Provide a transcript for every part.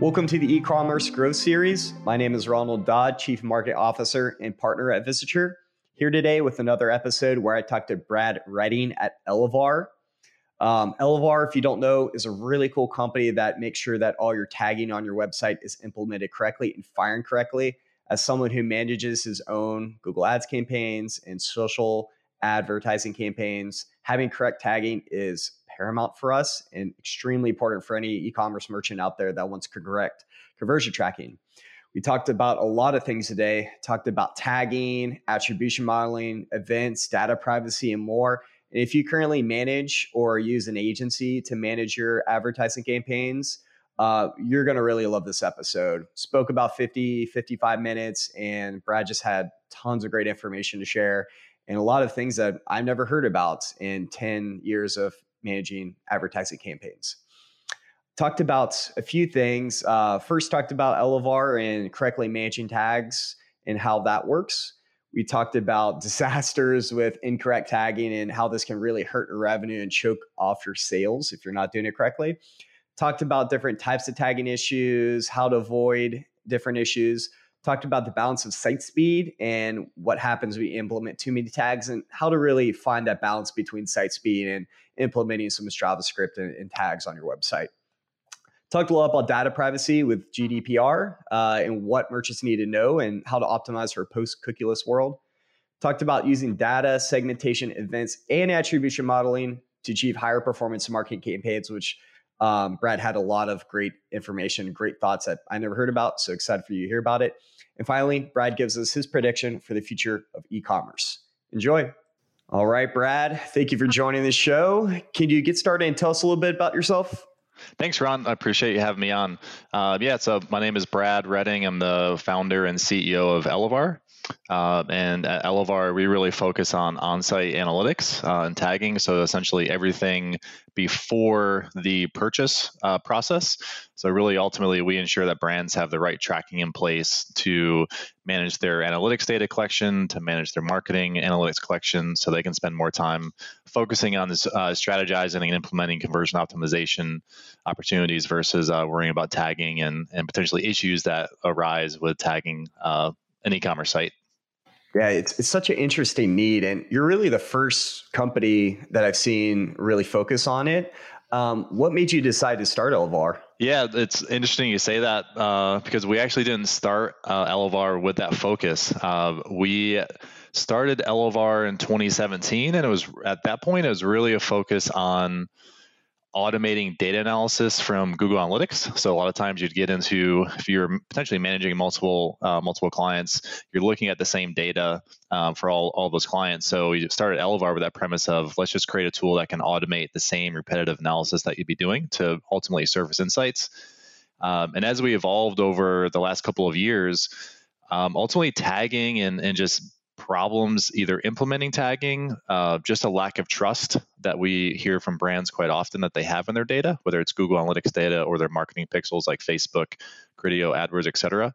Welcome to the eCommerce Growth Series. My name is Ronald Dodd, Chief Market Officer and Partner at Visiture. Here today with another episode where I talked to Brad Redding at Elevar. Elevar, if you don't know, is a really cool company that makes sure that all your tagging on your website is implemented correctly and firing correctly. As someone who manages his own Google Ads campaigns and social advertising campaigns, having correct tagging is paramount for us and extremely important for any e-commerce merchant out there that wants correct conversion tracking. We talked about a lot of things today, talked about tagging, attribution modeling, events, data privacy, and more. And if you currently manage or use an agency to manage your advertising campaigns, you're going to really love this episode. Spoke about 55 minutes, and Brad just had tons of great information to share and a lot of things that I've never heard about in 10 years of managing advertising campaigns. Talked about a few things. First, talked about Elevar and correctly managing tags and how that works. We talked about disasters with incorrect tagging and how this can really hurt your revenue and choke off your sales if you're not doing it correctly. Talked about different types of tagging issues, how to avoid different issues. Talked about the balance of site speed and what happens when you implement too many tags and how to really find that balance between site speed and implementing some JavaScript and tags on your website. Talked a lot about data privacy with GDPR and what merchants need to know and how to optimize for a post-cookieless world. Talked about using data, segmentation, events, and attribution modeling to achieve higher performance in marketing campaigns, which Brad had a lot of great information, great thoughts that I never heard about. So excited for you to hear about it. And finally, Brad gives us his prediction for the future of e-commerce. Enjoy. All right, Brad, thank you for joining the show. Can you get started and tell us a little bit about yourself? Thanks, Ron. I appreciate you having me on. So my name is Brad Redding. I'm the founder and CEO of Elevar. And at Elevar, we really focus on on-site analytics and tagging. So essentially everything before the purchase process. So really, ultimately, we ensure that brands have the right tracking in place to manage their analytics data collection, to manage their marketing analytics collection, so they can spend more time focusing on this, strategizing and implementing conversion optimization opportunities versus worrying about tagging and potentially issues that arise with tagging an e-commerce site. Yeah, it's such an interesting need. And you're really the first company that I've seen really focus on it. What made you decide to start Elevar? Yeah, it's interesting you say that because we actually didn't start Elevar with that focus. We started Elevar in 2017, and it was at that point, it was really a focus on automating data analysis from Google Analytics. So a lot of times you'd get into, if you're potentially managing multiple clients, you're looking at the same data for all those clients. So we started Elevar with that premise of let's just create a tool that can automate the same repetitive analysis that you'd be doing to ultimately surface insights. And as we evolved over the last couple of years, ultimately tagging and just problems either implementing tagging, just a lack of trust that we hear from brands quite often that they have in their data, whether it's Google Analytics data or their marketing pixels like Facebook, Criteo, AdWords, et cetera.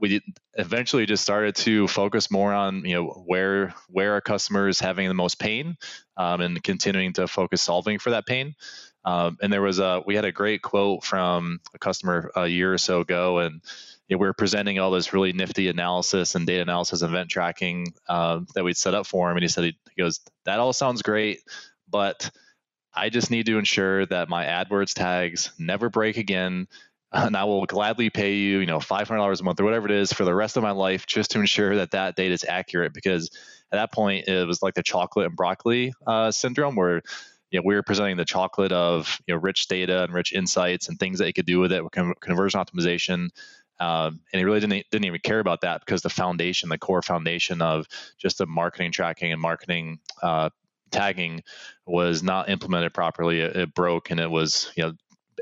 We eventually just started to focus more on where are customers having the most pain and continuing to focus solving for that pain. And there was we had a great quote from a customer a year or so ago, and we were presenting all this really nifty analysis and data analysis and event tracking that we'd set up for him. And he said, he goes, that all sounds great, but I just need to ensure that my AdWords tags never break again. And I will gladly pay you, $500 a month or whatever it is for the rest of my life just to ensure that that data is accurate. Because at that point, it was like the chocolate and broccoli syndrome where we were presenting the chocolate of rich data and rich insights and things that you could do with it with conversion optimization, and he really didn't even care about that because the core foundation of just the marketing tracking and marketing tagging was not implemented properly. It broke, and it was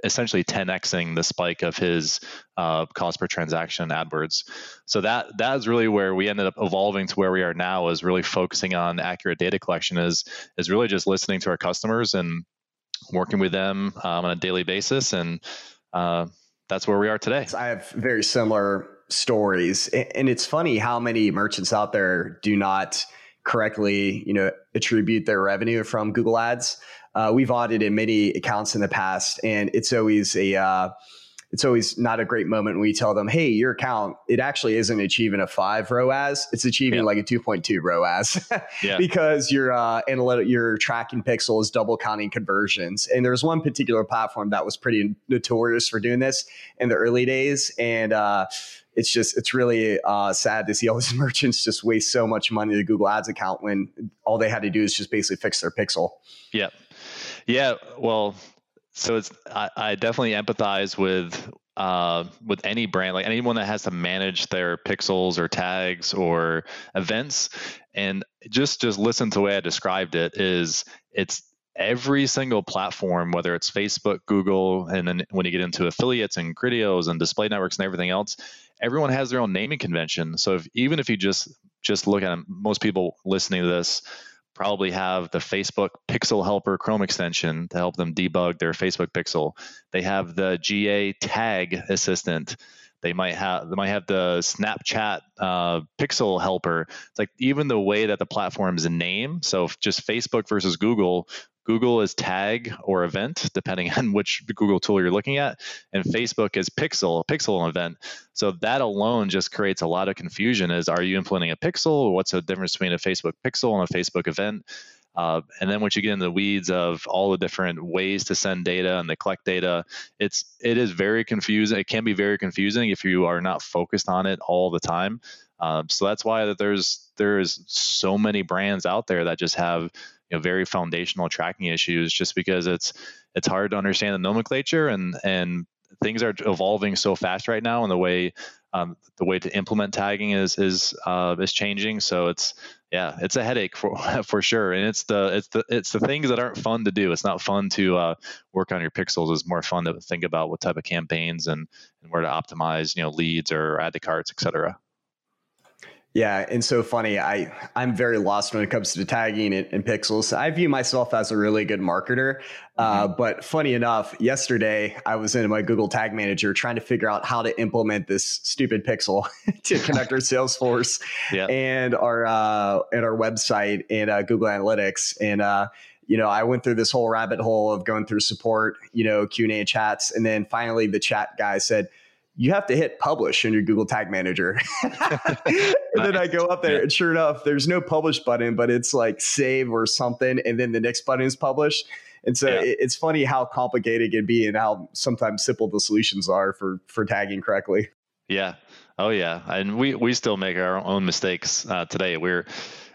essentially 10xing the spike of his cost per transaction AdWords. So that is really where we ended up evolving to where we are now, is really focusing on accurate data collection, is really just listening to our customers and working with them on a daily basis. And that's where we are today. I have very similar stories. And it's funny how many merchants out there do not correctly, attribute their revenue from Google Ads. We've audited many accounts in the past, and it's always it's always not a great moment when we tell them, hey, your account, it actually isn't achieving a 5 ROAS. It's achieving like a 2.2 ROAS because your tracking pixel is double counting conversions. And there's one particular platform that was pretty notorious for doing this in the early days. And it's really sad to see all these merchants just waste so much money in the Google Ads account when all they had to do is just basically fix their pixel. Yeah. Yeah. Well, so I definitely empathize with any brand, like anyone that has to manage their pixels or tags or events. And just listen to the way I described it is it's every single platform, whether it's Facebook, Google, and then when you get into affiliates and Criteos and display networks and everything else, everyone has their own naming convention. So even if you just look at them, most people listening to this probably have the Facebook Pixel Helper Chrome extension to help them debug their Facebook Pixel. They have the GA Tag Assistant. They might have the Snapchat Pixel Helper. It's like even the way that the platforms name. So if just Facebook versus Google. Google is tag or event, depending on which Google tool you're looking at, and Facebook is pixel and event. So that alone just creates a lot of confusion. Is are you implementing a pixel? What's the difference between a Facebook pixel and a Facebook event? And then once you get into the weeds of all the different ways to send data and to collect data, it is very confusing. It can be very confusing if you are not focused on it all the time. So that's why that there is so many brands out there that just have very foundational tracking issues, just because it's hard to understand the nomenclature and things are evolving so fast right now, and the way to implement tagging is changing. So it's a headache for sure, and it's the things that aren't fun to do. It's not fun to work on your pixels. It's more fun to think about what type of campaigns and where to optimize leads or add to carts, etc. Yeah. And so funny, I'm very lost when it comes to tagging and pixels. I view myself as a really good marketer. But funny enough, yesterday I was in my Google Tag Manager trying to figure out how to implement this stupid pixel to connect our Salesforce and our website and Google Analytics. And, I went through this whole rabbit hole of going through support, Q&A chats. And then finally the chat guy said, you have to hit publish in your Google Tag Manager. And then I go up there and sure enough, there's no publish button, but it's like save or something. And then the next button is publish. And so it's funny how complicated it can be and how sometimes simple the solutions are for tagging correctly. Yeah. Oh yeah. And we still make our own mistakes today. We're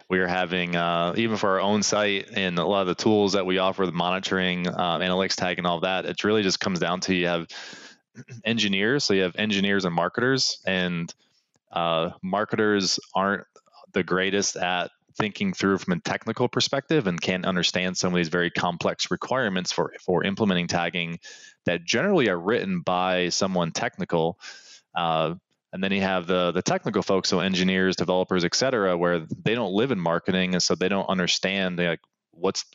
having, even for our own site and a lot of the tools that we offer, the monitoring, analytics tag and all that, it really just comes down to you have engineers. So you have engineers and marketers, and marketers aren't the greatest at thinking through from a technical perspective and can't understand some of these very complex requirements for implementing tagging that generally are written by someone technical. And then you have the technical folks, so engineers, developers, et cetera, where they don't live in marketing. And so they don't understand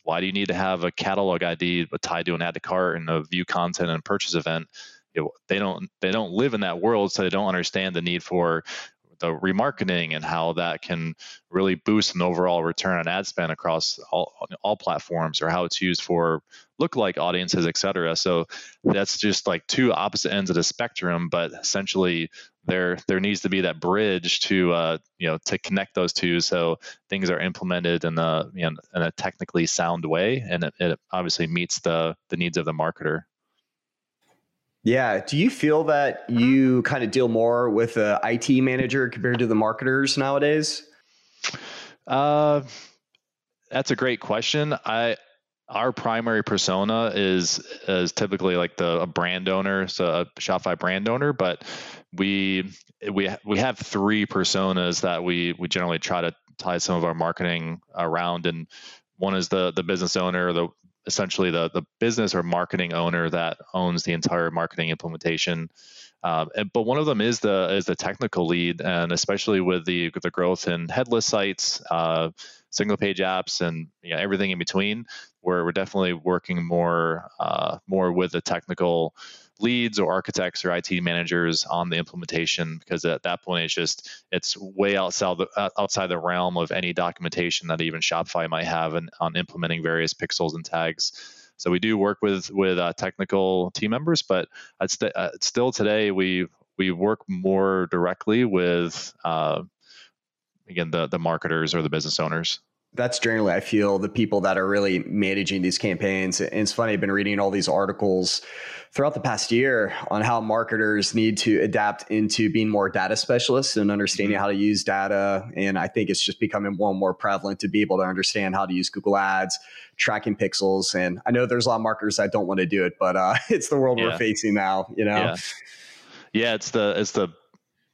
why do you need to have a catalog ID tied to an add to cart and a view content and purchase event? They don't live in that world, so they don't understand the need for the remarketing and how that can really boost an overall return on ad spend across all platforms, or how it's used for lookalike audiences, et cetera. So that's just like two opposite ends of the spectrum, but essentially there needs to be that bridge to connect those two, so things are implemented in a technically sound way, and it obviously meets the needs of the marketer. Yeah. Do you feel that you kind of deal more with the IT manager compared to the marketers nowadays? That's a great question. Our primary persona is typically like a brand owner, so a Shopify brand owner, but we have three personas that we generally try to tie some of our marketing around, and one is the business owner, essentially the business or marketing owner that owns the entire marketing implementation. But one of them is the technical lead, and especially with the growth in headless sites, single page apps, and everything in between, where we're definitely working more with the technical leads or architects or IT managers on the implementation, because at that point it's way outside the realm of any documentation that even Shopify might have on implementing various pixels and tags. So we do work with technical team members, but still today we work more directly with again the marketers or the business owners. That's generally, I feel, the people that are really managing these campaigns. And it's funny, I've been reading all these articles throughout the past year on how marketers need to adapt into being more data specialists and understanding how to use data. And I think it's just becoming more and more prevalent to be able to understand how to use Google Ads, tracking pixels. And I know there's a lot of marketers that don't want to do it, but it's the world we're facing now, you know? Yeah, it's the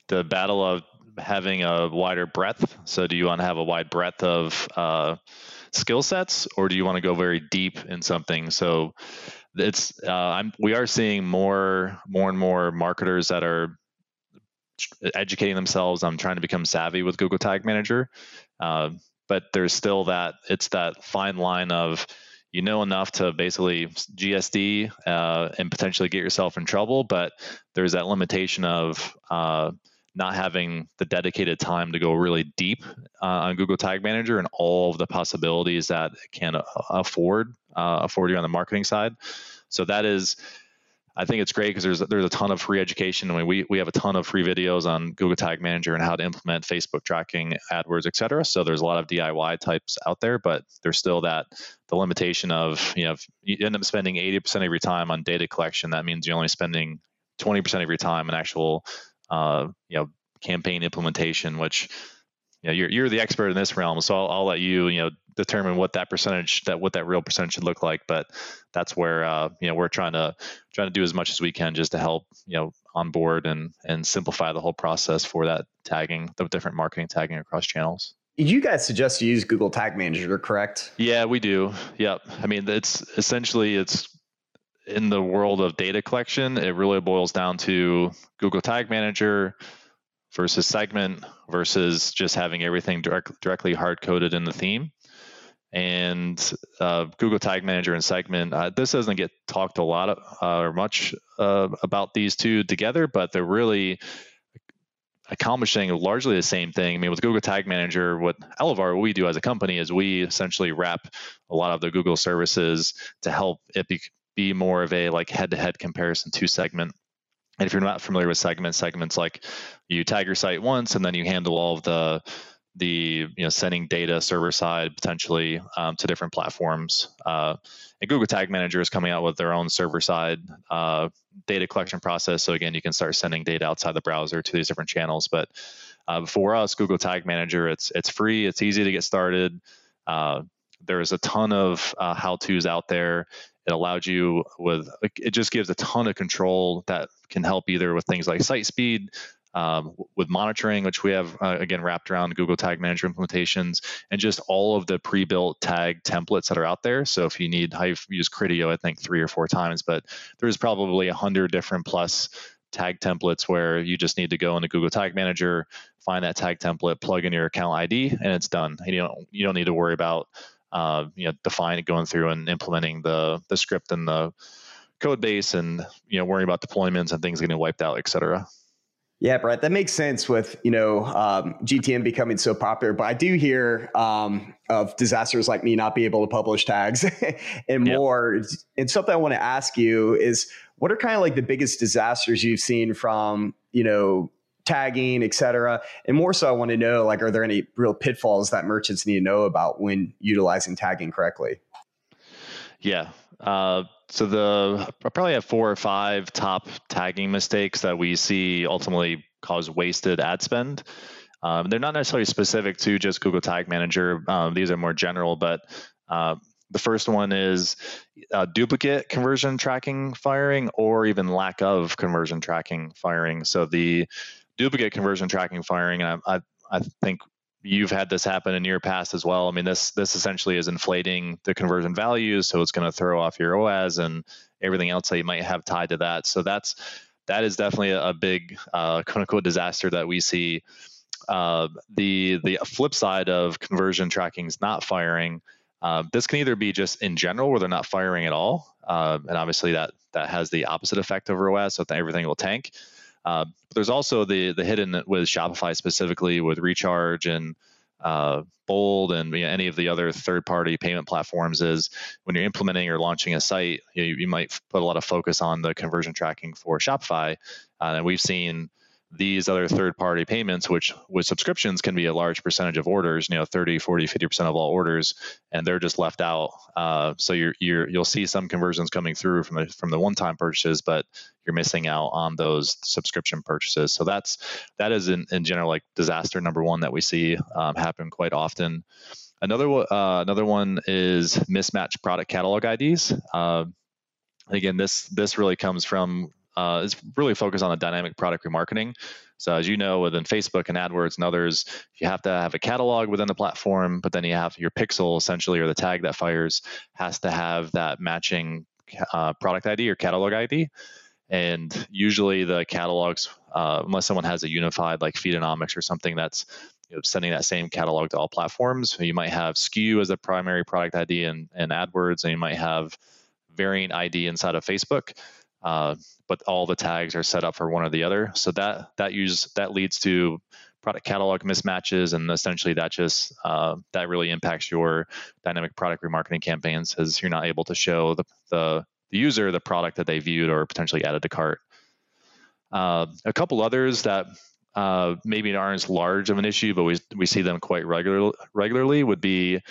battle of having a wider breadth. So do you want to have a wide breadth of skill sets, or do you want to go very deep in something? So it's we are seeing more and more marketers that are educating themselves on trying to become savvy with Google Tag Manager. But there's still that fine line of, you know, enough to basically GSD and potentially get yourself in trouble. But there's that limitation of not having the dedicated time to go really deep on Google Tag Manager and all of the possibilities that it can afford you on the marketing side. So that is, I think it's great because there's a ton of free education. I mean, we have a ton of free videos on Google Tag Manager and how to implement Facebook tracking, AdWords, et cetera. So there's a lot of DIY types out there, but there's still the limitation of, you know, if you end up spending 80% of your time on data collection, that means you're only spending 20% of your time on actual campaign implementation, which, you know, you're the expert in this realm. So I'll let you, you know, determine what that percentage, what that real percentage should look like. But that's where, we're trying to do as much as we can just to help, you know, onboard and simplify the whole process for that tagging, the different marketing tagging across channels. You guys suggest you use Google Tag Manager, correct? Yeah, we do. Yep. I mean, it's essentially in the world of data collection, it really boils down to Google Tag Manager versus Segment versus just having everything directly hard-coded in the theme. And Google Tag Manager and Segment, this doesn't get talked a lot or much about these two together, but they're really accomplishing largely the same thing. I mean, with Google Tag Manager, what Elevar, what we do as a company is we essentially wrap a lot of the Google services to help it be more of a like head-to-head comparison to Segment. And if you're not familiar with Segment, Segment's like you tag your site once and then you handle all of the sending data server side potentially to different platforms. And Google Tag Manager is coming out with their own server side data collection process. So again, you can start sending data outside the browser to these different channels. But for us, Google Tag Manager, it's free, it's easy to get started. There's a ton of how-tos out there. It allows you it just gives a ton of control that can help either with things like site speed, with monitoring, which we have, again, wrapped around Google Tag Manager implementations, and just all of the pre-built tag templates that are out there. So if you need, I've used Criteo, I think 3 or 4 times, but there's probably 100 different plus tag templates where you just need to go into Google Tag Manager, find that tag template, plug in your account ID, and it's done. And you don't need to worry about defining, going through and implementing the script and the code base and, you know, worrying about deployments and things getting wiped out, et cetera. Yeah, Brad, that makes sense with, GTM becoming so popular, but I do hear of disasters like me not being able to publish tags and more. And something I want to ask you is, what are kind of like the biggest disasters you've seen from, tagging, et cetera? And more so, I want to know, like, are there any real pitfalls that merchants need to know about when utilizing tagging correctly? Yeah. I probably have 4 or 5 top tagging mistakes that we see ultimately cause wasted ad spend. They're not necessarily specific to just Google Tag Manager. These are more general, but the first one is duplicate conversion tracking firing, or even lack of conversion tracking firing. So the duplicate conversion tracking firing, and I think you've had this happen in your past as well. I mean, this essentially is inflating the conversion values, so it's going to throw off your OAS and everything else that you might have tied to that. So that is definitely a big quote unquote disaster that we see. The flip side of conversion tracking is not firing. This can either be just in general where they're not firing at all, and obviously that has the opposite effect over OAS, so everything will tank. But there's also the hidden with Shopify, specifically with Recharge and Bold and any of the other third-party payment platforms is when you're implementing or launching a site, you might put a lot of focus on the conversion tracking for Shopify. And we've seen these other third-party payments, which with subscriptions can be a large percentage of orders, 30, 40, 50% of all orders, and they're just left out. So you'll see some conversions coming through from the one-time purchases, but you're missing out on those subscription purchases. So that is in general like disaster number one that we see happen quite often. Another one is mismatched product catalog IDs. Again, this really comes from it's really focused on the dynamic product remarketing. So as you know, within Facebook and AdWords and others, you have to have a catalog within the platform, but then you have your pixel essentially, or the tag that fires, has to have that matching product ID or catalog ID. And usually the catalogs, unless someone has a unified like Feedonomics or something that's sending that same catalog to all platforms, you might have SKU as a primary product ID in AdWords, and you might have variant ID inside of Facebook. But all the tags are set up for one or the other. So that leads to product catalog mismatches, and essentially that just that really impacts your dynamic product remarketing campaigns, as you're not able to show the user the product that they viewed or potentially added to cart. A couple others that maybe aren't as large of an issue, but we see them quite regularly would be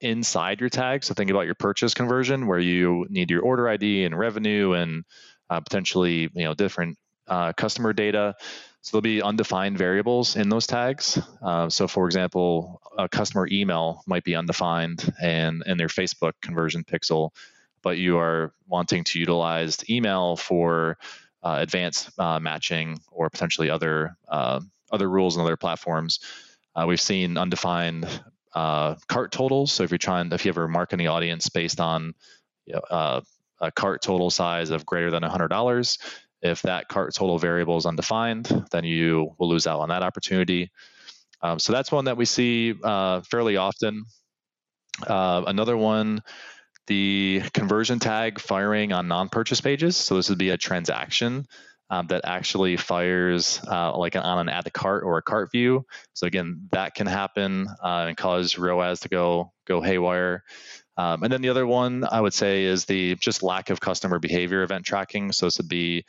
inside your tag. So think about your purchase conversion, where you need your order ID and revenue and potentially different customer data. So there'll be undefined variables in those tags. So for example, a customer email might be undefined and in their Facebook conversion pixel, but you are wanting to utilize email for advanced matching or potentially other rules and other platforms. We've seen undefined cart totals. So if you have a marketing audience based on a cart total size of greater than $100, if that cart total variable is undefined, then you will lose out on that opportunity. So that's one that we see fairly often. Another one, the conversion tag firing on non-purchase pages. So this would be a transaction that actually fires like on an add to cart or a cart view. So again, that can happen and cause ROAS to go haywire. And then the other one I would say is the just lack of customer behavior event tracking. So this would be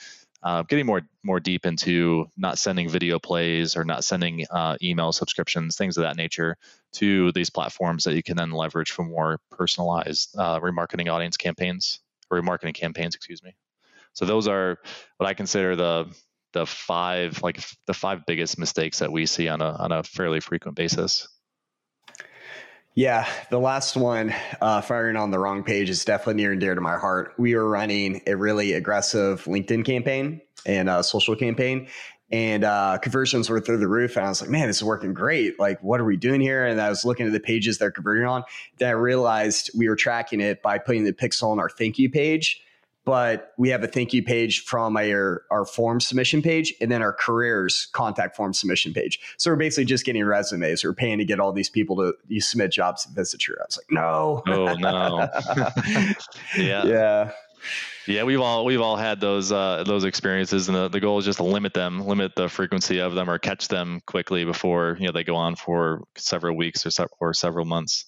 getting more deep into not sending video plays or not sending email subscriptions, things of that nature, to these platforms that you can then leverage for more personalized remarketing campaigns, excuse me. So those are what I consider the five biggest mistakes that we see on a fairly frequent basis. Yeah, the last one, firing on the wrong page, is definitely near and dear to my heart. We were running a really aggressive LinkedIn campaign and a social campaign, and conversions were through the roof. And I was like, man, this is working great. Like, what are we doing here? And I was looking at the pages they're converting on. Then I realized we were tracking it by putting the pixel on our thank you page. But we have a thank you page from our form submission page, and then our careers contact form submission page. So we're basically just getting resumes. We're paying to get all these people to submit jobs at Visiture. I was like, no. Oh, no. Yeah. Yeah, we've all had those experiences, and the goal is just to limit the frequency of them, or catch them quickly before they go on for several weeks or several months.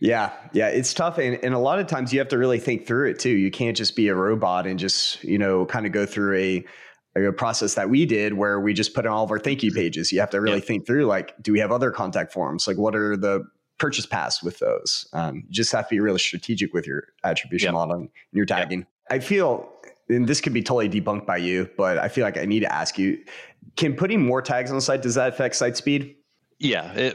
Yeah, it's tough. And a lot of times you have to really think through it too. You can't just be a robot and just, kind of go through a process that we did where we just put in all of our thank you pages. You have to really think through, like, do we have other contact forms? Like, what are the purchase paths with those? You just have to be really strategic with your attribution model and your tagging. Yep. I feel, and this could be totally debunked by you, but I feel like I need to ask you, can putting more tags on the site, does that affect site speed? Yeah,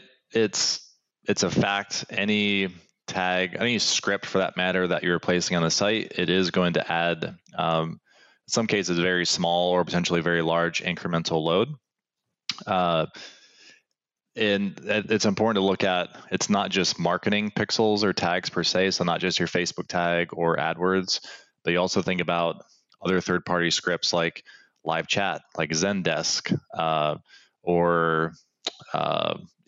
it's a fact. Any tag, any script for that matter that you're replacing on the site, it is going to add, in some cases, very small or potentially very large incremental load. And it's important to look at, it's not just marketing pixels or tags per se, so not just your Facebook tag or AdWords, but you also think about other third-party scripts like live chat, like Zendesk, or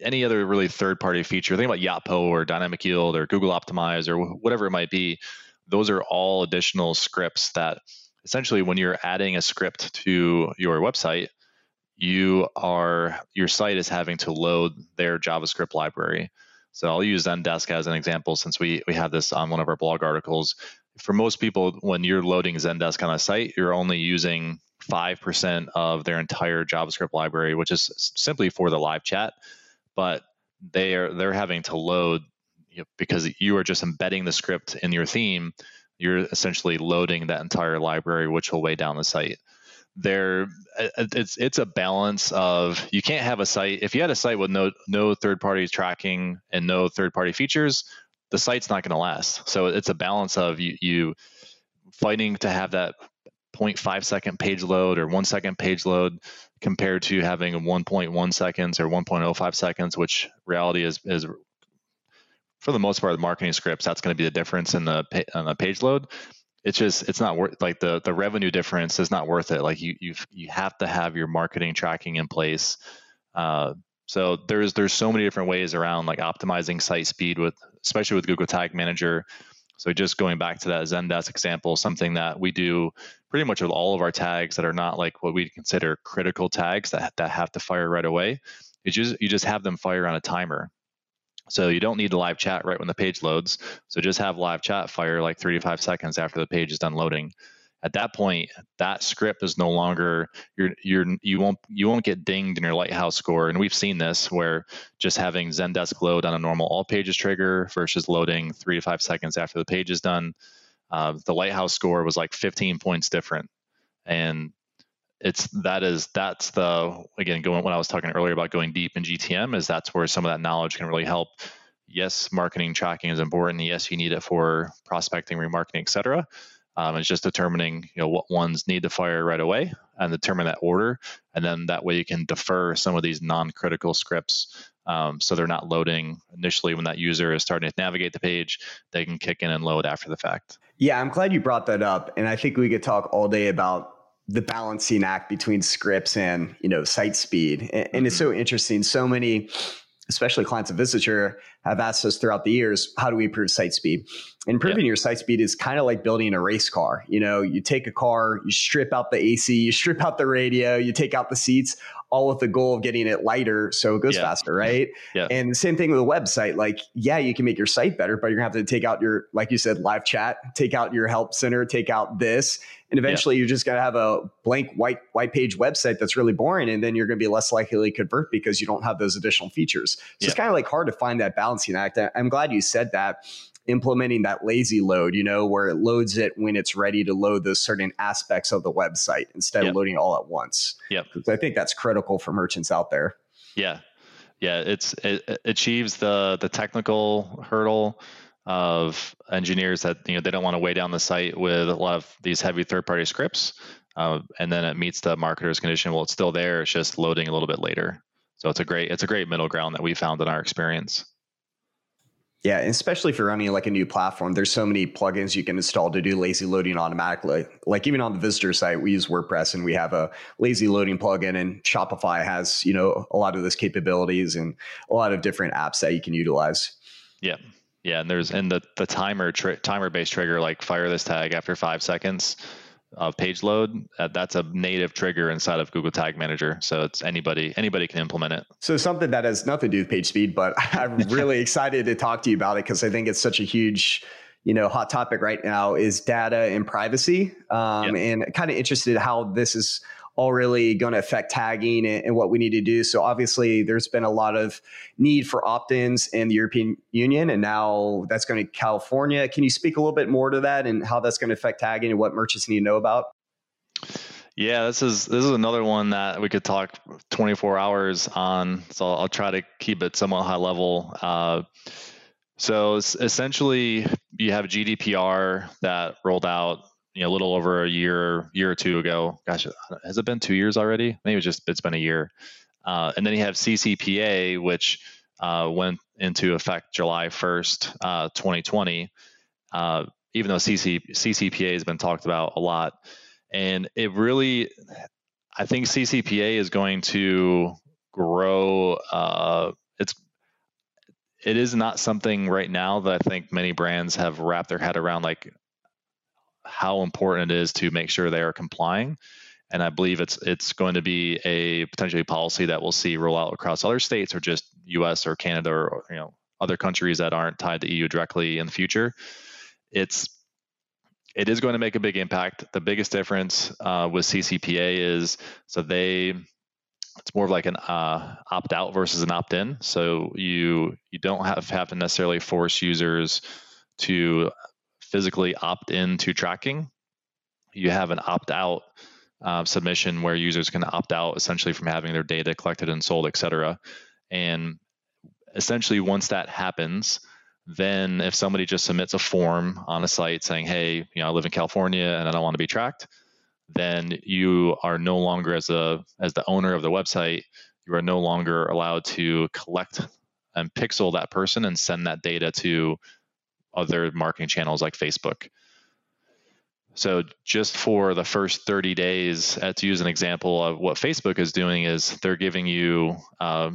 any other really third-party feature. Think about Yapo or Dynamic Yield or Google Optimize or whatever it might be. Those are all additional scripts that essentially, when you're adding a script to your website, your site is having to load their JavaScript library. So I'll use Zendesk as an example, since we have this on one of our blog articles. For most people, when you're loading Zendesk on a site, you're only using 5% of their entire JavaScript library, which is simply for the live chat. But they're having to load, because you are just embedding the script in your theme, you're essentially loading that entire library, which will weigh down the site. It's a balance of, you can't have a site, if you had a site with no third-party tracking and no third-party features, the site's not going to last. So it's a balance of you fighting to have that 0.5-second page load or 1-second page load compared to having 1.1 seconds or 1.05 seconds, which reality is for the most part, the marketing scripts, that's going to be the difference in the page load. It's just, it's not worth, like the revenue difference is not worth it. Like you have to have your marketing tracking in place. So there's so many different ways around, like optimizing site speed especially with Google Tag Manager. So just going back to that Zendesk example, something that we do pretty much with all of our tags that are not like what we'd consider critical tags that have to fire right away. You just have them fire on a timer. So you don't need the live chat right when the page loads. So just have live chat fire like 3 to 5 seconds after the page is done loading. At that point, that script is no longer, you won't get dinged in your Lighthouse score. And we've seen this where just having Zendesk load on a normal all pages trigger versus loading 3 to 5 seconds after the page is done, the Lighthouse score was like 15 points different. And when I was talking earlier about going deep in GTM, is that's where some of that knowledge can really help. Yes, marketing tracking is important. Yes, you need it for prospecting, remarketing, et cetera. It's just determining what ones need to fire right away and determine that order. And then that way you can defer some of these non-critical scripts so they're not loading initially when that user is starting to navigate the page. They can kick in and load after the fact. Yeah, I'm glad you brought that up. And I think we could talk all day about the balancing act between scripts and site speed. And it's so interesting. So many, especially clients of Visiture, have asked us throughout the years, how do we improve site speed? Improving your site speed is kind of like building a race car. You take a car, you strip out the AC, you strip out the radio, you take out the seats, all with the goal of getting it lighter so it goes faster, right? Yeah. And the same thing with a website. Like, you can make your site better, but you're going to have to take out your, like you said, live chat, take out your help center, take out this. And eventually you're just going to have a blank white page website that's really boring. And then you're going to be less likely to convert because you don't have those additional features. So it's kind of like hard to find that balancing act. I'm glad you said that. Implementing that lazy load, where it loads it when it's ready to load those certain aspects of the website instead of loading all at once. Yep. Because I think that's critical for merchants out there. Yeah. Yeah. It achieves the technical hurdle of engineers that, they don't want to weigh down the site with a lot of these heavy third-party scripts. And then it meets the marketer's condition. Well, it's still there. It's just loading a little bit later. So it's a great middle ground that we found in our experience. Yeah, especially if you're running like a new platform, there's so many plugins you can install to do lazy loading automatically. Like even on the Visitor site, we use WordPress and we have a lazy loading plugin, and Shopify has, a lot of those capabilities and a lot of different apps that you can utilize. Yeah. Yeah. And the timer-based trigger, like fire this tag after 5 seconds of page load, that's a native trigger inside of Google Tag Manager. So it's anybody can implement it. So something that has nothing to do with page speed, but I'm really excited to talk to you about it because I think it's such a huge, hot topic right now is data and privacy. And kind of interested how this is all really going to affect tagging and what we need to do. So obviously there's been a lot of need for opt-ins in the European Union, and now that's going to California. Can you speak a little bit more to that and how that's going to affect tagging and what merchants need to know about? Yeah, this is another one that we could talk 24 hours on. So I'll try to keep it somewhat high level. So essentially you have GDPR that rolled out a little over a year or two ago. Gosh, has it been 2 years already? Maybe it's been a year. And then you have CCPA, which went into effect July 1st, 2020, even though CCPA has been talked about a lot. And I think CCPA is going to grow. It is not something right now that I think many brands have wrapped their head around, like, how important it is to make sure they are complying. And I believe it's going to be a potentially policy that we'll see roll out across other states or just US or Canada or other countries that aren't tied to EU directly in the future. It is going to make a big impact. The biggest difference with CCPA is it's more of like an opt out versus an opt in. So you don't have to necessarily force users to physically opt into tracking. You have an opt out submission where users can opt out essentially from having their data collected and sold, et cetera. And essentially, once that happens, then if somebody just submits a form on a site saying, hey, I live in California and I don't want to be tracked, then you are no longer, as the owner of the website, you are no longer allowed to collect and pixel that person and send that data to other marketing channels like Facebook. So just for the first 30 days, to use an example of what Facebook is doing, is they're giving you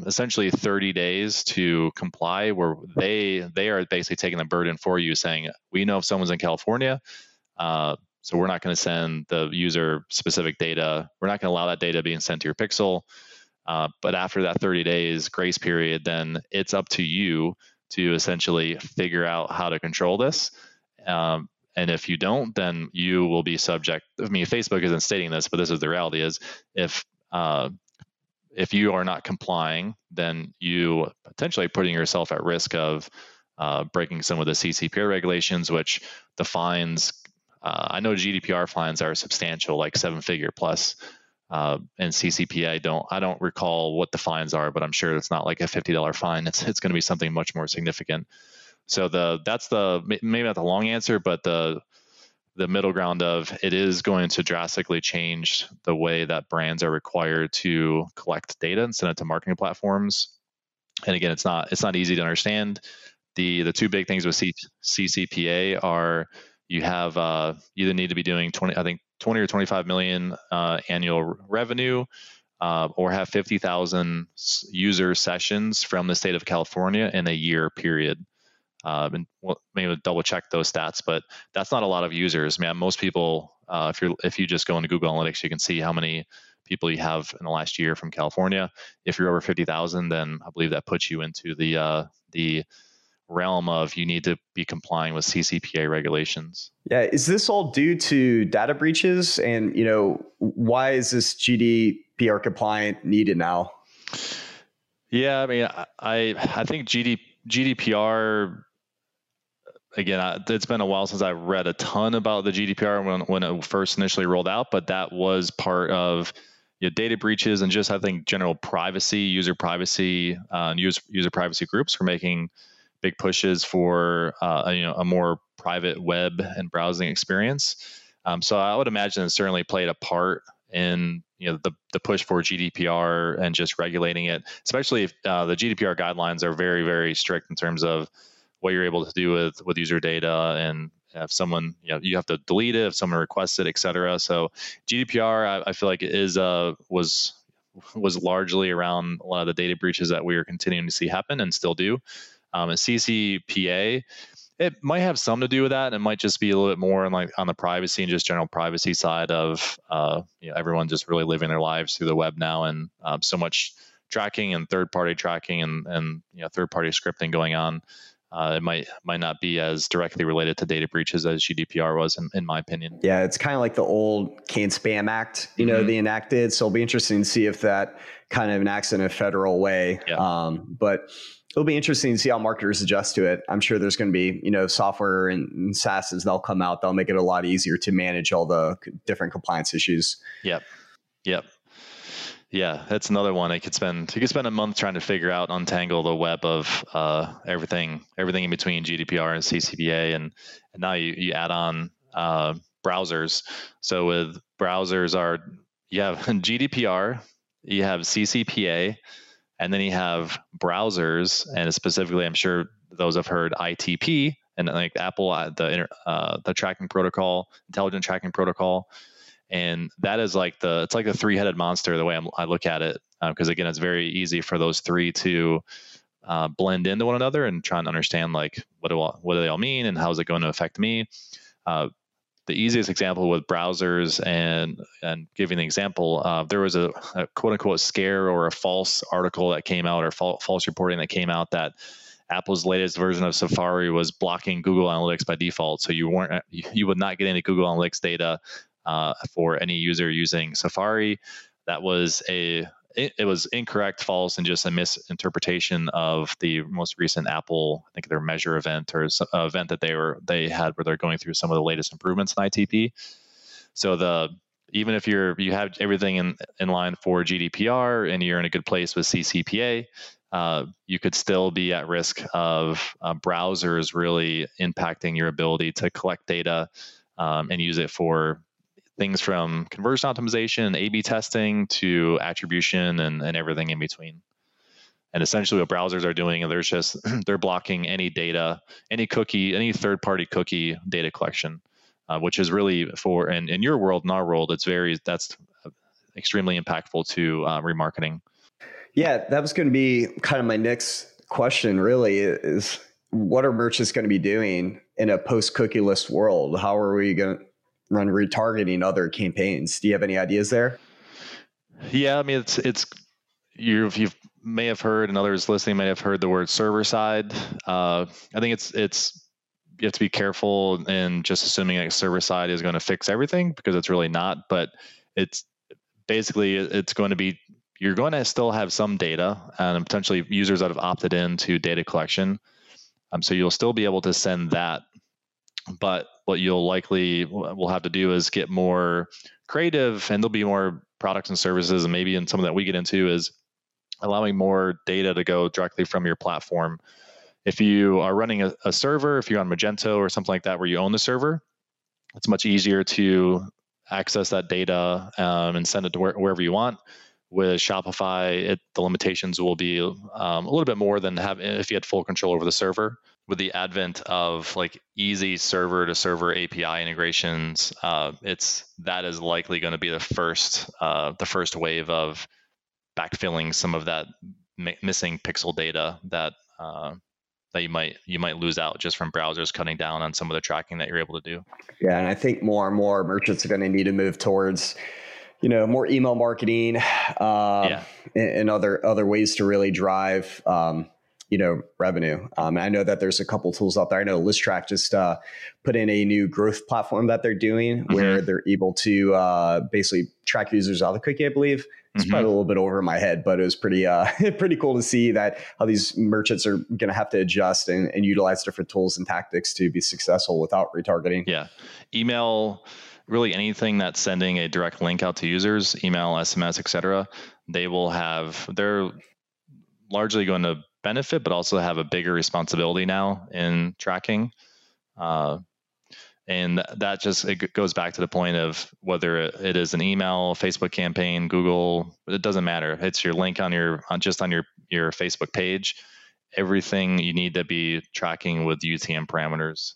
essentially 30 days to comply, where they are basically taking the burden for you, saying, we know if someone's in California, so we're not going to send the user specific data. We're not going to allow that data being sent to your pixel. But after that 30 days grace period, then it's up to you to essentially figure out how to control this. And if you don't, then you will be subject. I mean, Facebook isn't stating this, but this is the reality: is if you are not complying, then you potentially putting yourself at risk of breaking some of the CCPA regulations, which the fines. I know GDPR fines are substantial, like 7-figure plus, and CCPA I don't recall what the fines are, but I'm sure it's not like a $50 fine. It's going to be something much more significant. So that's maybe not the long answer, but the middle ground of it is going to drastically change the way that brands are required to collect data and send it to marketing platforms. And again, it's not easy to understand. The two big things with CCPA are you have either need to be doing 20 or 25 million annual revenue, or have 50,000 user sessions from the state of California in a year period. And we'll maybe double check those stats, but that's not a lot of users. I mean, most people, if you just go into Google Analytics, you can see how many people you have in the last year from California. If you're over 50,000, then I believe that puts you into the realm of you need to be complying with CCPA regulations. Yeah, is this all due to data breaches? And why is this GDPR compliant needed now? Yeah, I mean, I think GDPR. Again, it's been a while since I read a ton about the GDPR when it first initially rolled out, but that was part of data breaches and just, I think, general privacy, user privacy, and user privacy groups were making big pushes for a more private web and browsing experience. So I would imagine it certainly played a part in the push for GDPR and just regulating it, especially if the GDPR guidelines are very, very strict in terms of what you're able to do with user data, and if someone, you have to delete it if someone requests it, et cetera. So GDPR, I feel like it is was largely around a lot of the data breaches that we are continuing to see happen and still do. And CCPA, it might have some to do with that. It might just be a little bit more on the privacy and just general privacy side of everyone just really living their lives through the web now, and so much tracking and third-party tracking and third-party scripting going on. It might not be as directly related to data breaches as GDPR was, in my opinion. Yeah, it's kind of like the old Cain Spam Act, they enacted. So it'll be interesting to see if that kind of enacts in a federal way. Yeah. But it'll be interesting to see how marketers adjust to it. I'm sure there's going to be, software and SaaSes that'll come out. They'll make it a lot easier to manage all the different compliance issues. Yep. Yeah, that's another one. You could spend a month trying to figure out, untangle the web of everything in between GDPR and CCPA, and now you add on browsers. So with browsers, you have GDPR, you have CCPA, and then you have browsers, and specifically, I'm sure those have heard ITP and like Apple, the tracking protocol, intelligent tracking protocol. And that is like the three-headed monster, the way I look at it, because again, it's very easy for those three to blend into one another and try and understand, like, what do they all mean and how is it going to affect me? The easiest example with browsers and giving an example, there was a quote unquote scare or a false article that came out or false reporting that came out that Apple's latest version of Safari was blocking Google Analytics by default. So you would not get any Google Analytics data for any user using Safari. That was it was incorrect, false, and just a misinterpretation of the most recent Apple, I think their Measure event or event that they had where they're going through some of the latest improvements in ITP. So even if you have everything in line for GDPR and you're in a good place with CCPA, you could still be at risk of browsers really impacting your ability to collect data and use it for things from conversion optimization, A/B testing, to attribution and everything in between. And essentially what browsers are doing, they're blocking any data, any cookie, any third-party cookie data collection, which is really in your world, in our world, that's extremely impactful to remarketing. Yeah, that was going to be kind of my next question really is, what are merchants going to be doing in a post-cookieless world? How are we going to run retargeting other campaigns? Do you have any ideas there? Yeah, I mean, it's you may have heard, and others listening may have heard the word server side. I think it's you have to be careful in just assuming that server side is going to fix everything, because it's really not. But it's basically you're going to still have some data and potentially users that have opted in to data collection. So you'll still be able to send that. But what you'll likely will have to do is get more creative, and there'll be more products and services, and maybe in some of that we get into is allowing more data to go directly from your platform. If you are running a server, if you're on Magento or something like that where you own the server, it's much easier to access that data and send it to wherever you want. With Shopify, the limitations will be a little bit more than if you had full control over the server. With the advent of like easy server-to-server API integrations, that is likely going to be the first wave of backfilling some of that missing pixel data that you might lose out just from browsers cutting down on some of the tracking that you're able to do. Yeah, and I think more and more merchants are going to need to move towards, more email marketing and other ways to really drive revenue. I know that there's a couple tools out there. I know Listrak just put in a new growth platform that they're doing where they're able to basically track users out of the cookie, I believe. It's probably a little bit over my head, but it was pretty cool to see that how these merchants are going to have to adjust and utilize different tools and tactics to be successful without retargeting. Yeah. Email, really anything that's sending a direct link out to users, email, SMS, et cetera, they're largely going to benefit, but also have a bigger responsibility now in tracking. And that it goes back to the point of whether it is an email, Facebook campaign, Google, it doesn't matter. It's your link on your Facebook page. Everything you need to be tracking with UTM parameters.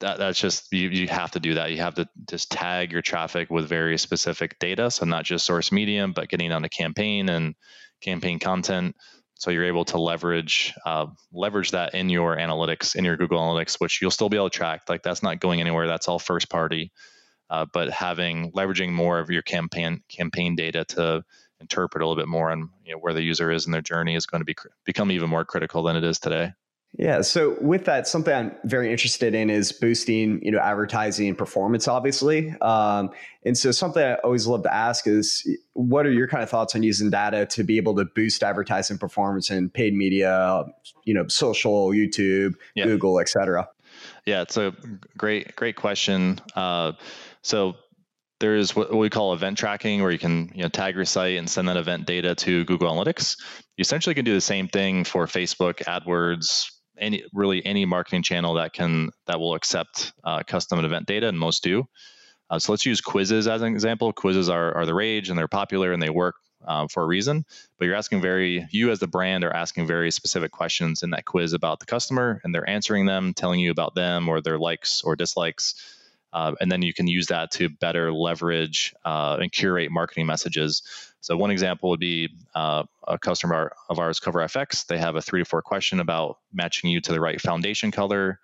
That's just, you have to do that. You have to just tag your traffic with very specific data. So not just source medium, but getting on a campaign and campaign content, so you're able to leverage that in your analytics, in your Google Analytics, which you'll still be able to track. Like, that's not going anywhere. That's all first party, but leveraging more of your campaign data to interpret a little bit more on where the user is in their journey is going to become even more critical than it is today. Yeah. So with that, something I'm very interested in is boosting, advertising and performance, obviously. And so something I always love to ask is, what are your kind of thoughts on using data to be able to boost advertising performance in paid media, social, YouTube, Google, et cetera? Yeah, it's a great question. So there is what we call event tracking, where you can tag your site and send that event data to Google Analytics. You essentially can do the same thing for Facebook, AdWords, any marketing channel that will accept custom and event data, and most do. So let's use quizzes as an example. Quizzes are the rage, and they're popular, and they work for a reason. But you as the brand are asking very specific questions in that quiz about the customer, and they're answering them, telling you about them or their likes or dislikes. And then you can use that to better leverage and curate marketing messages. So one example would be a customer of ours, Cover FX. They have a 3 to 4 question about matching you to the right foundation color.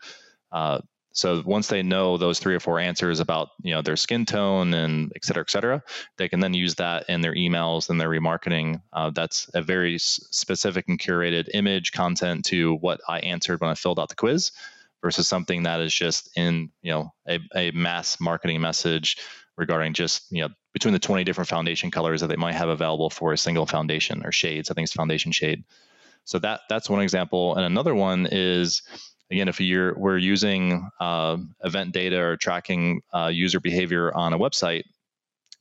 So once they know those 3 or 4 answers about, their skin tone and et cetera, they can then use that in their emails and their remarketing. That's a very specific and curated image content to what I answered when I filled out the quiz versus something that is just in, a mass marketing message regarding just, between the 20 different foundation colors that they might have available for a single foundation or shades. I think it's foundation shade. So that's one example. And another one is, again, if we're using event data or tracking user behavior on a website,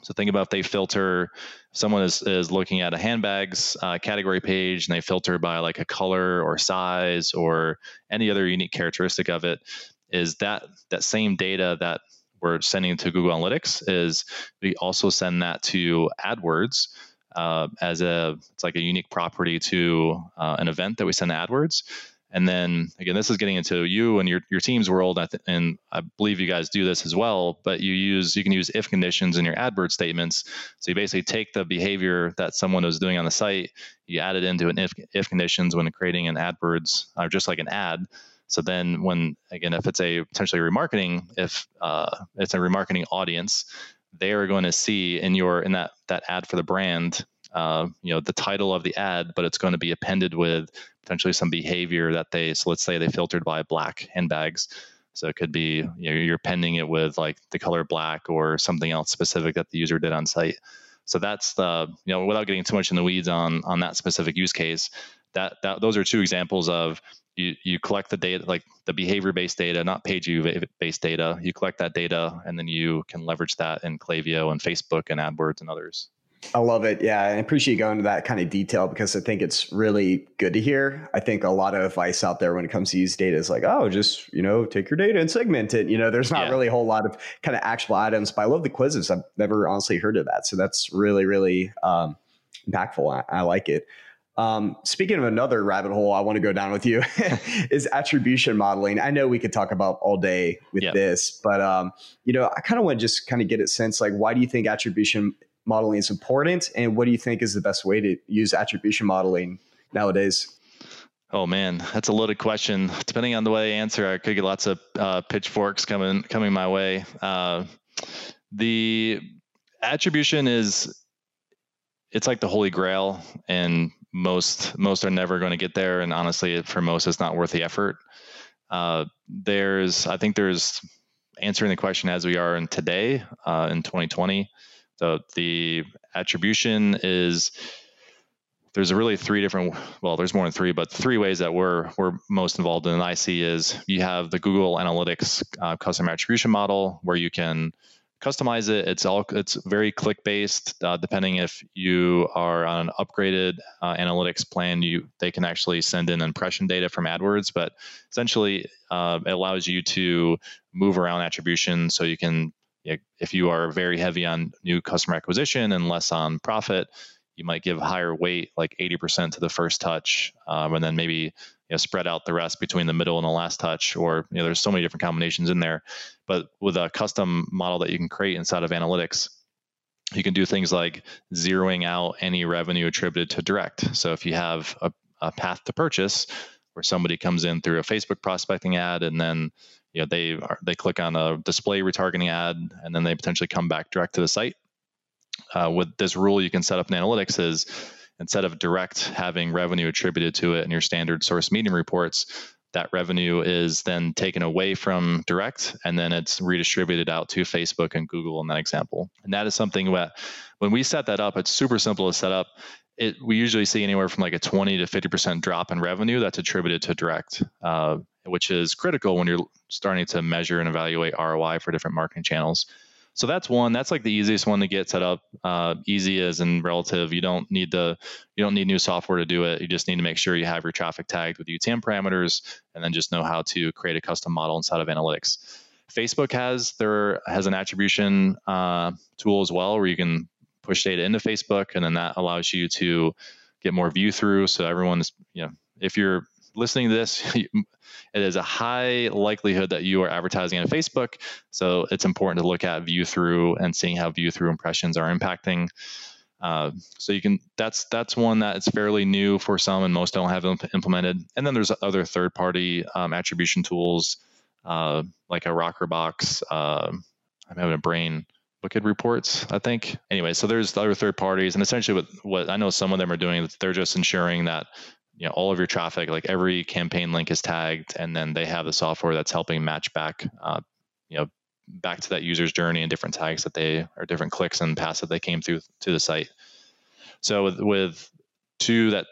so think about if they filter, someone is looking at a handbags category page and they filter by like a color or size or any other unique characteristic of it, is that same data that we're sending to Google Analytics is we also send that to AdWords as it's like a unique property to an event that we send to AdWords. And then again, this is getting into you and your team's world, and I believe you guys do this as well. But you can use if conditions in your AdWords statements. So you basically take the behavior that someone is doing on the site, you add it into an if conditions when creating an AdWords, or just like an ad. So then when, again, if it's a potentially remarketing, if it's a remarketing audience, they are going to see in that ad for the brand, the title of the ad, but it's going to be appended with potentially some behavior that so let's say they filtered by black handbags. So it could be, you're appending it with like the color black or something else specific that the user did on site. So that's without getting too much in the weeds on that specific use case, that those are two examples of you collect the data, like the behavior-based data, not page-based data. You collect that data and then you can leverage that in Klaviyo and Facebook and AdWords and others. I love it. Yeah. I appreciate you going into that kind of detail because I think it's really good to hear. I think a lot of advice out there when it comes to use data is like, oh, just, take your data and segment it. There's not really a whole lot of kind of actual items, but I love the quizzes. I've never honestly heard of that. So that's really, really impactful. I like it. Speaking of another rabbit hole I want to go down with you is attribution modeling. I know we could talk about all day with this, but, I kind of want to just kind of get a sense, like, why do you think attribution modeling is important, and what do you think is the best way to use attribution modeling nowadays? Oh man, that's a loaded question. Depending on the way I answer, I could get lots of pitchforks coming my way. The attribution it's like the holy grail, and most are never going to get there. And honestly, for most, it's not worth the effort. I think there's answering the question as we are in today in 2020. So the attribution is, there's really 3 different, well, there's more than 3, but 3 ways that we're most involved in, and I see is you have the Google Analytics custom attribution model where you can customize it. It's very click-based, depending if you are on an upgraded analytics plan, they can actually send in impression data from AdWords, but essentially it allows you to move around attribution so you can. If you are very heavy on new customer acquisition and less on profit, you might give higher weight, like 80% to the first touch, and then maybe spread out the rest between the middle and the last touch, or there's so many different combinations in there. But with a custom model that you can create inside of analytics, you can do things like zeroing out any revenue attributed to direct. So if you have a path to purchase where somebody comes in through a Facebook prospecting ad and then they click on a display retargeting ad, and then they potentially come back direct to the site. With this rule you can set up in analytics is, instead of direct having revenue attributed to it in your standard source medium reports, that revenue is then taken away from direct, and then it's redistributed out to Facebook and Google in that example. And that is something that when we set that up, it's super simple to set up. We usually see anywhere from like a 20 to 50% drop in revenue that's attributed to direct, which is critical when you're starting to measure and evaluate ROI for different marketing channels. So that's one. That's like the easiest one to get set up. Easy as in relative. You don't need new software to do it. You just need to make sure you have your traffic tagged with UTM parameters, and then just know how to create a custom model inside of analytics. Facebook has an attribution tool as well, where you can push data into Facebook, and then that allows you to get more view through. So everyone's, if you're listening to this, it is a high likelihood that you are advertising on Facebook. So it's important to look at view through and seeing how view through impressions are impacting. So you can, that's one that is fairly new for some, and most don't have implemented. And then there's other third party attribution tools like a Rockerbox. I'm having a brain. Bookhead reports, I think. Anyway, so there's other third parties, and essentially what I know some of them are doing, they're just ensuring that, you know, all of your traffic, like every campaign link is tagged, and then they have the software that's helping match back, you know, back to that user's journey and different tags that they, or different clicks and paths that they came through to the site. So with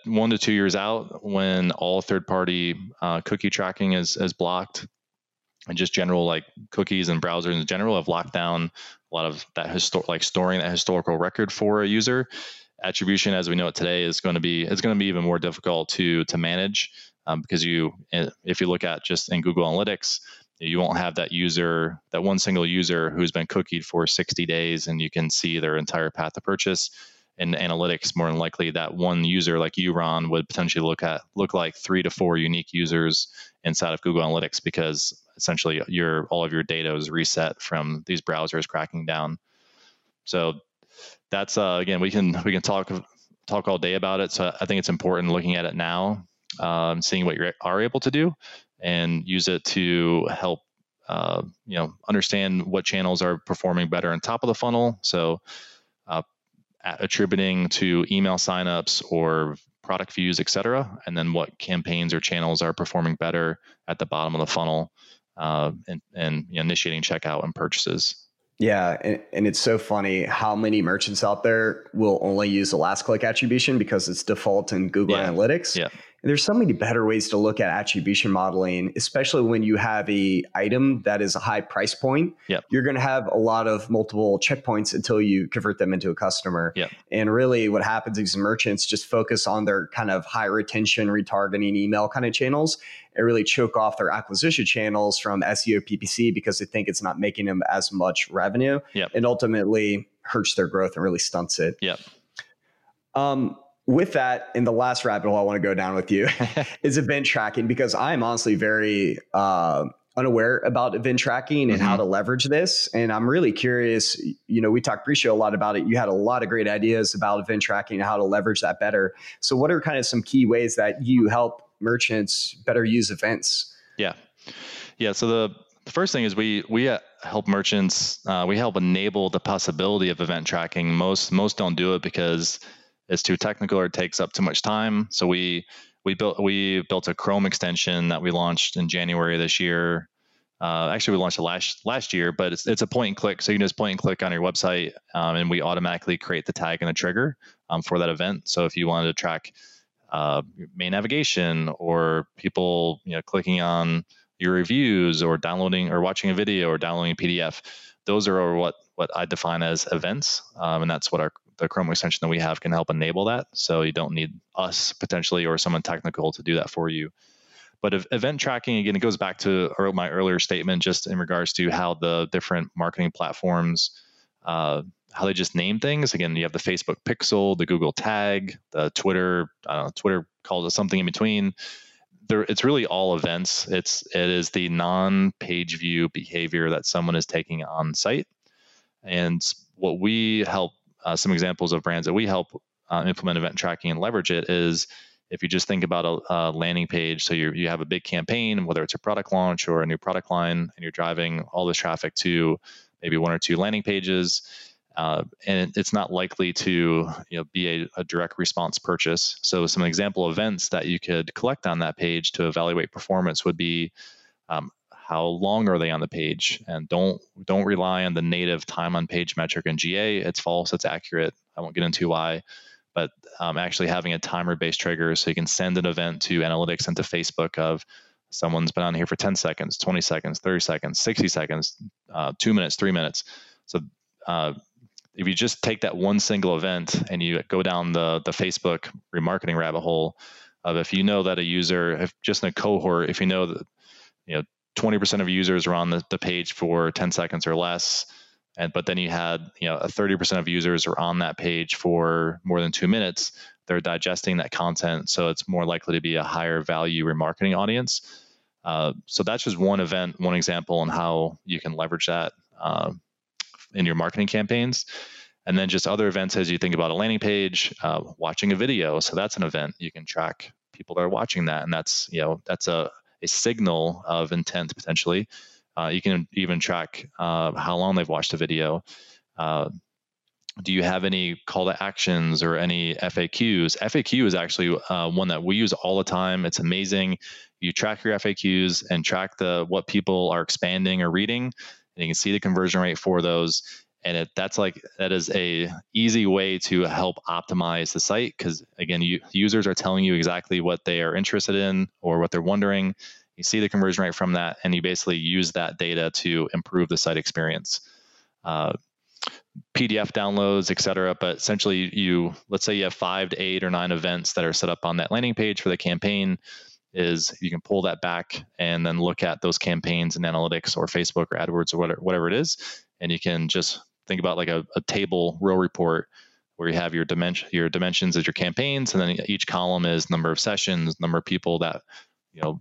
1 to 2 years out, when all third-party cookie tracking is blocked, and just general like cookies and browsers in general have locked down a lot of that storing that historical record for a user. Attribution, as we know it today, is going to be even more difficult to manage, because if you look at just in Google Analytics, you won't have that one single user who's been cookied for 60 days, and you can see their entire path to purchase. In analytics, more than likely, that one user, like you, Ron, would potentially look like 3 to 4 unique users inside of Google Analytics, because essentially all of your data is reset from these browsers cracking down. So that's again, we can talk all day about it. So I think it's important looking at it now, seeing what you are able to do, and use it to help you know, understand what channels are performing better on top of the funnel. So attributing to email signups or product views, etc., and then what campaigns or channels are performing better at the bottom of the funnel, and you know, initiating checkout and purchases. Yeah, and it's so funny how many merchants out there will only use the last click attribution because it's default in Google Analytics. Yeah. And there's so many better ways to look at attribution modeling, especially when you have an item that is a high price point. Yep. You're going to have a lot of multiple checkpoints until you convert them into a customer. Yep. And really what happens is merchants just focus on their kind of high retention, retargeting email kind of channels, and really choke off their acquisition channels from SEO, PPC, because they think it's not making them as much revenue. Yep. And ultimately hurts their growth and really stunts it. Yep. With that, in the last rabbit hole I want to go down with you is event tracking, because I'm honestly very unaware about event tracking and how to leverage this. And I'm really curious, you know, we talked pre-show a lot about it. You had a lot of great ideas about event tracking and how to leverage that better. So what are kind of some key ways that you help merchants better use events? Yeah. So the first thing is we help merchants, we help enable the possibility of event tracking. Most don't do it because it's too technical or it takes up too much time. So we built a Chrome extension that we launched in January this year. Actually, we launched it last year, but it's a point and click. So you can just point and click on your website, and we automatically create the tag and the trigger for that event. So if you wanted to track main navigation, or people, you know, clicking on your reviews, or downloading or watching a video, or downloading a PDF, those are what I define as events, and that's what the Chrome extension that we have can help enable that. So you don't need us potentially or someone technical to do that for you. But event tracking, again, it goes back to my earlier statement, just in regards to how the different marketing platforms, how they just name things. Again, you have the Facebook Pixel, the Google Tag, the Twitter, I don't know, Twitter calls it something in between. It's really all events. It is the non-page view behavior that someone is taking on site. And what we help some examples of brands that we help implement event tracking and leverage it is, if you just think about a landing page, so you have a big campaign, whether it's a product launch or a new product line, and you're driving all this traffic to maybe 1 or 2 landing pages, and it's not likely to, you know, be a direct response purchase. So some example events that you could collect on that page to evaluate performance would be, how long are they on the page? And don't rely on the native time on page metric in GA. It's false. It's accurate. I won't get into why, but actually having a timer-based trigger, so you can send an event to analytics and to Facebook of someone's been on here for 10 seconds, 20 seconds, 30 seconds, 60 seconds, 2 minutes, 3 minutes. So if you just take that one single event and you go down the Facebook remarketing rabbit hole of, if you know that a user, if just in a cohort, if you know that, you know, 20% of users are on the page for 10 seconds or less, but then you had, you know, a 30% of users are on that page for more than 2 minutes, they're digesting that content, so it's more likely to be a higher value remarketing audience. So that's just one example on how you can leverage that in your marketing campaigns. And then just other events, as you think about a landing page, watching a video, so that's an event. You can track people that are watching that, and that's, you know, that's a a signal of intent potentially. You can even track how long they've watched a video. Do you have any call to actions or any FAQs? FAQ is actually one that we use all the time. It's amazing. You track your FAQs and track what people are expanding or reading, and you can see the conversion rate for those. And that is a easy way to help optimize the site, because again, users are telling you exactly what they are interested in or what they're wondering. You see the conversion rate from that, and you basically use that data to improve the site experience. PDF downloads, etc. But essentially, let's say you have 5 to 8 or 9 events that are set up on that landing page for the campaign. You can pull that back and then look at those campaigns in analytics or Facebook or AdWords or whatever it is, and you can just think about like a table row report where you have your dimensions as your campaigns, and then each column is number of sessions, number of people that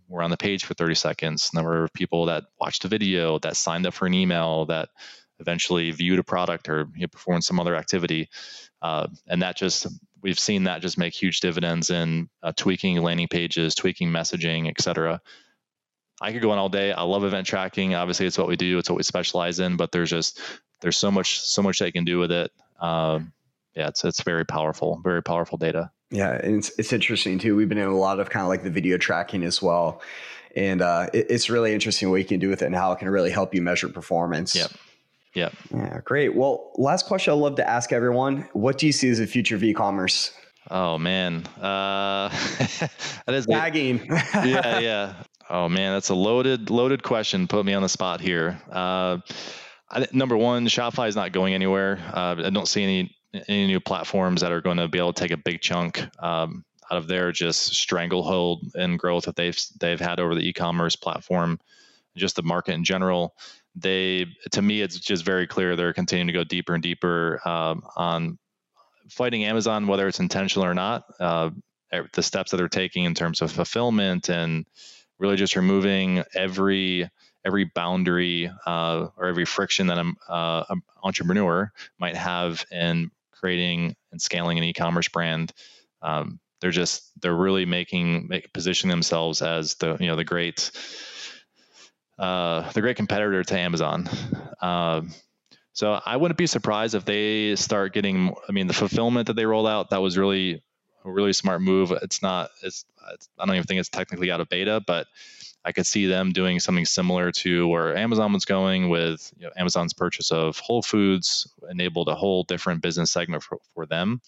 were on the page for 30 seconds, number of people that watched a video, that signed up for an email, that eventually viewed a product or performed some other activity. And that we've seen that just make huge dividends in tweaking landing pages, tweaking messaging, et cetera. I could go on all day. I love event tracking. Obviously it's what we do, it's what we specialize in, but there's so much that you can do with it. Yeah, it's very powerful data. Yeah, and it's interesting too. We've been in a lot of kind of like the video tracking as well. And it's really interesting what you can do with it and how it can really help you measure performance. Yep. Yeah. Yeah. Great. Well, last question I'd love to ask everyone. What do you see as the future of e-commerce? Oh man. That is lagging. Yeah. Oh man. That's a loaded question. Put me on the spot here. Number one, Shopify is not going anywhere. I don't see any new platforms that are going to be able to take a big chunk out of their just stranglehold and growth that they've had over the e-commerce platform, just the market in general. To me, it's just very clear they're continuing to go deeper and deeper on fighting Amazon, whether it's intentional or not. The steps that they're taking in terms of fulfillment and really just removing every boundary or every friction that an entrepreneur might have in creating and scaling an e-commerce brand. They're really positioning themselves as the great competitor to Amazon. So I wouldn't be surprised if they start getting, the fulfillment that they rolled out, that was really a really smart move. I don't even think it's technically out of beta, but I could see them doing something similar to where Amazon was going with, Amazon's purchase of Whole Foods enabled a whole different business segment for them.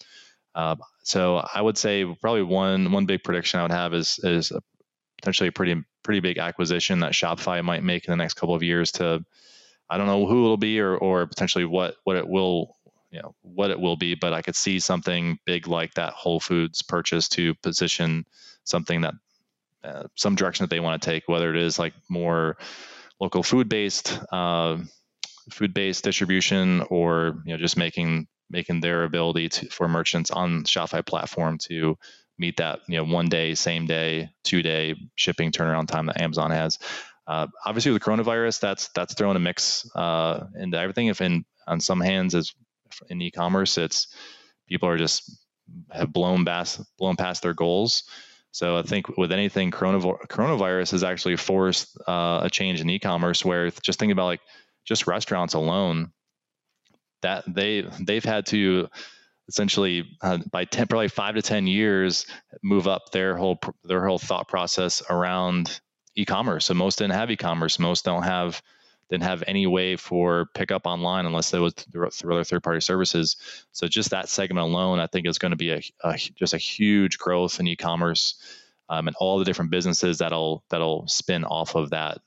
So I would say probably one big prediction I would have is potentially a pretty big acquisition that Shopify might make in the next couple of years. I don't know who it'll be or potentially what it will be, but I could see something big like that Whole Foods purchase to position something that some direction that they want to take, whether it is like more local food-based distribution, or just making their ability for merchants on Shopify platform to meet that 1 day, same day, 2 day shipping turnaround time that Amazon has. Obviously, with the coronavirus, that's thrown a mix into everything. If on some hands, as in e-commerce, it's people are just have blown past their goals. So I think with anything, coronavirus has actually forced a change in e-commerce, where just think about just restaurants alone, that they've had to essentially by probably 5 to 10 years, move up their whole thought process around e-commerce. So most didn't have e-commerce. Most didn't have any way for pickup online unless it was through other third-party services. So just that segment alone, I think, is going to be just a huge growth in e-commerce, and all the different businesses that'll spin off of that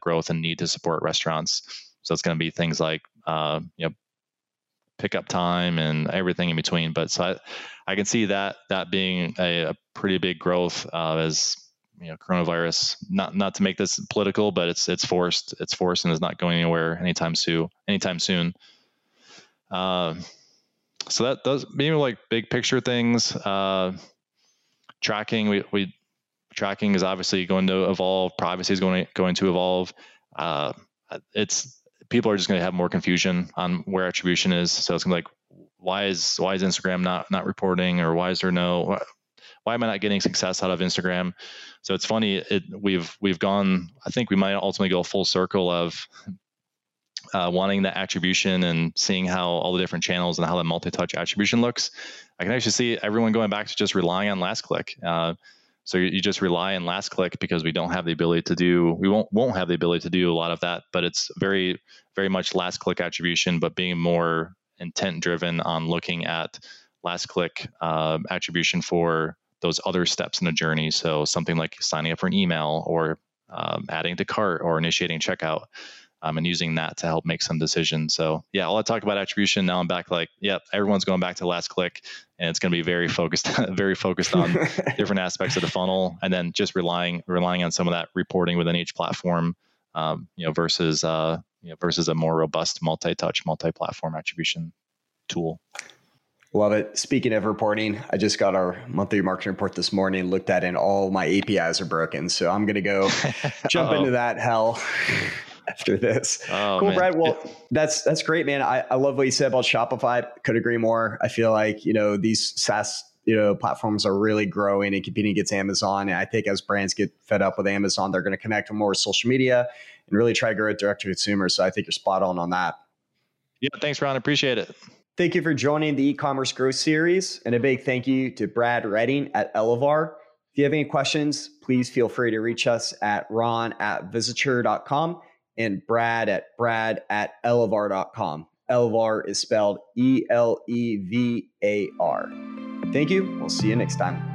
growth and need to support restaurants. So it's going to be things like pickup time and everything in between. But so I can see that being a pretty big growth as coronavirus, not to make this political, but it's forced and is not going anywhere anytime soon. So that does maybe big picture things. Tracking, tracking is obviously going to evolve. Privacy is going to evolve. People are just going to have more confusion on where attribution is. So it's going to be why is Instagram not reporting, or why is there no Why am I not getting success out of Instagram? So it's funny, we've gone, I think we might ultimately go full circle of wanting the attribution and seeing how all the different channels and how the multi-touch attribution looks. I can actually see everyone going back to just relying on last click. So you just rely on last click because we don't have the ability to do, we won't have the ability to do a lot of that, but it's very, very much last click attribution, but being more intent driven on looking at last click attribution for those other steps in the journey. So something like signing up for an email or adding to cart or initiating checkout and using that to help make some decisions. So yeah, all I talk about attribution, now I'm back like, yep, everyone's going back to last click, and it's going to be very focused on different aspects of the funnel, and then just relying on some of that reporting within each platform, versus a more robust multi-touch, multi-platform attribution tool. Love it. Speaking of reporting, I just got our monthly marketing report this morning, looked at, and all my APIs are broken. So I'm going to go jump into that hell after this. Oh, cool, man. Brad. Well, that's great, man. I love what you said about Shopify. Could agree more. I feel like, these SaaS, platforms are really growing and competing against Amazon. And I think as brands get fed up with Amazon, they're going to connect more with social media and really try to grow it direct to consumer. So I think you're spot on that. Yeah. Thanks, Ron. Appreciate it. Thank you for joining the e-commerce growth series, and a big thank you to Brad Redding at Elevar. If you have any questions, please feel free to reach us at ron@visiture.com and brad@elevar.com. Elevar is spelled ELEVAR. Thank you. We'll see you next time.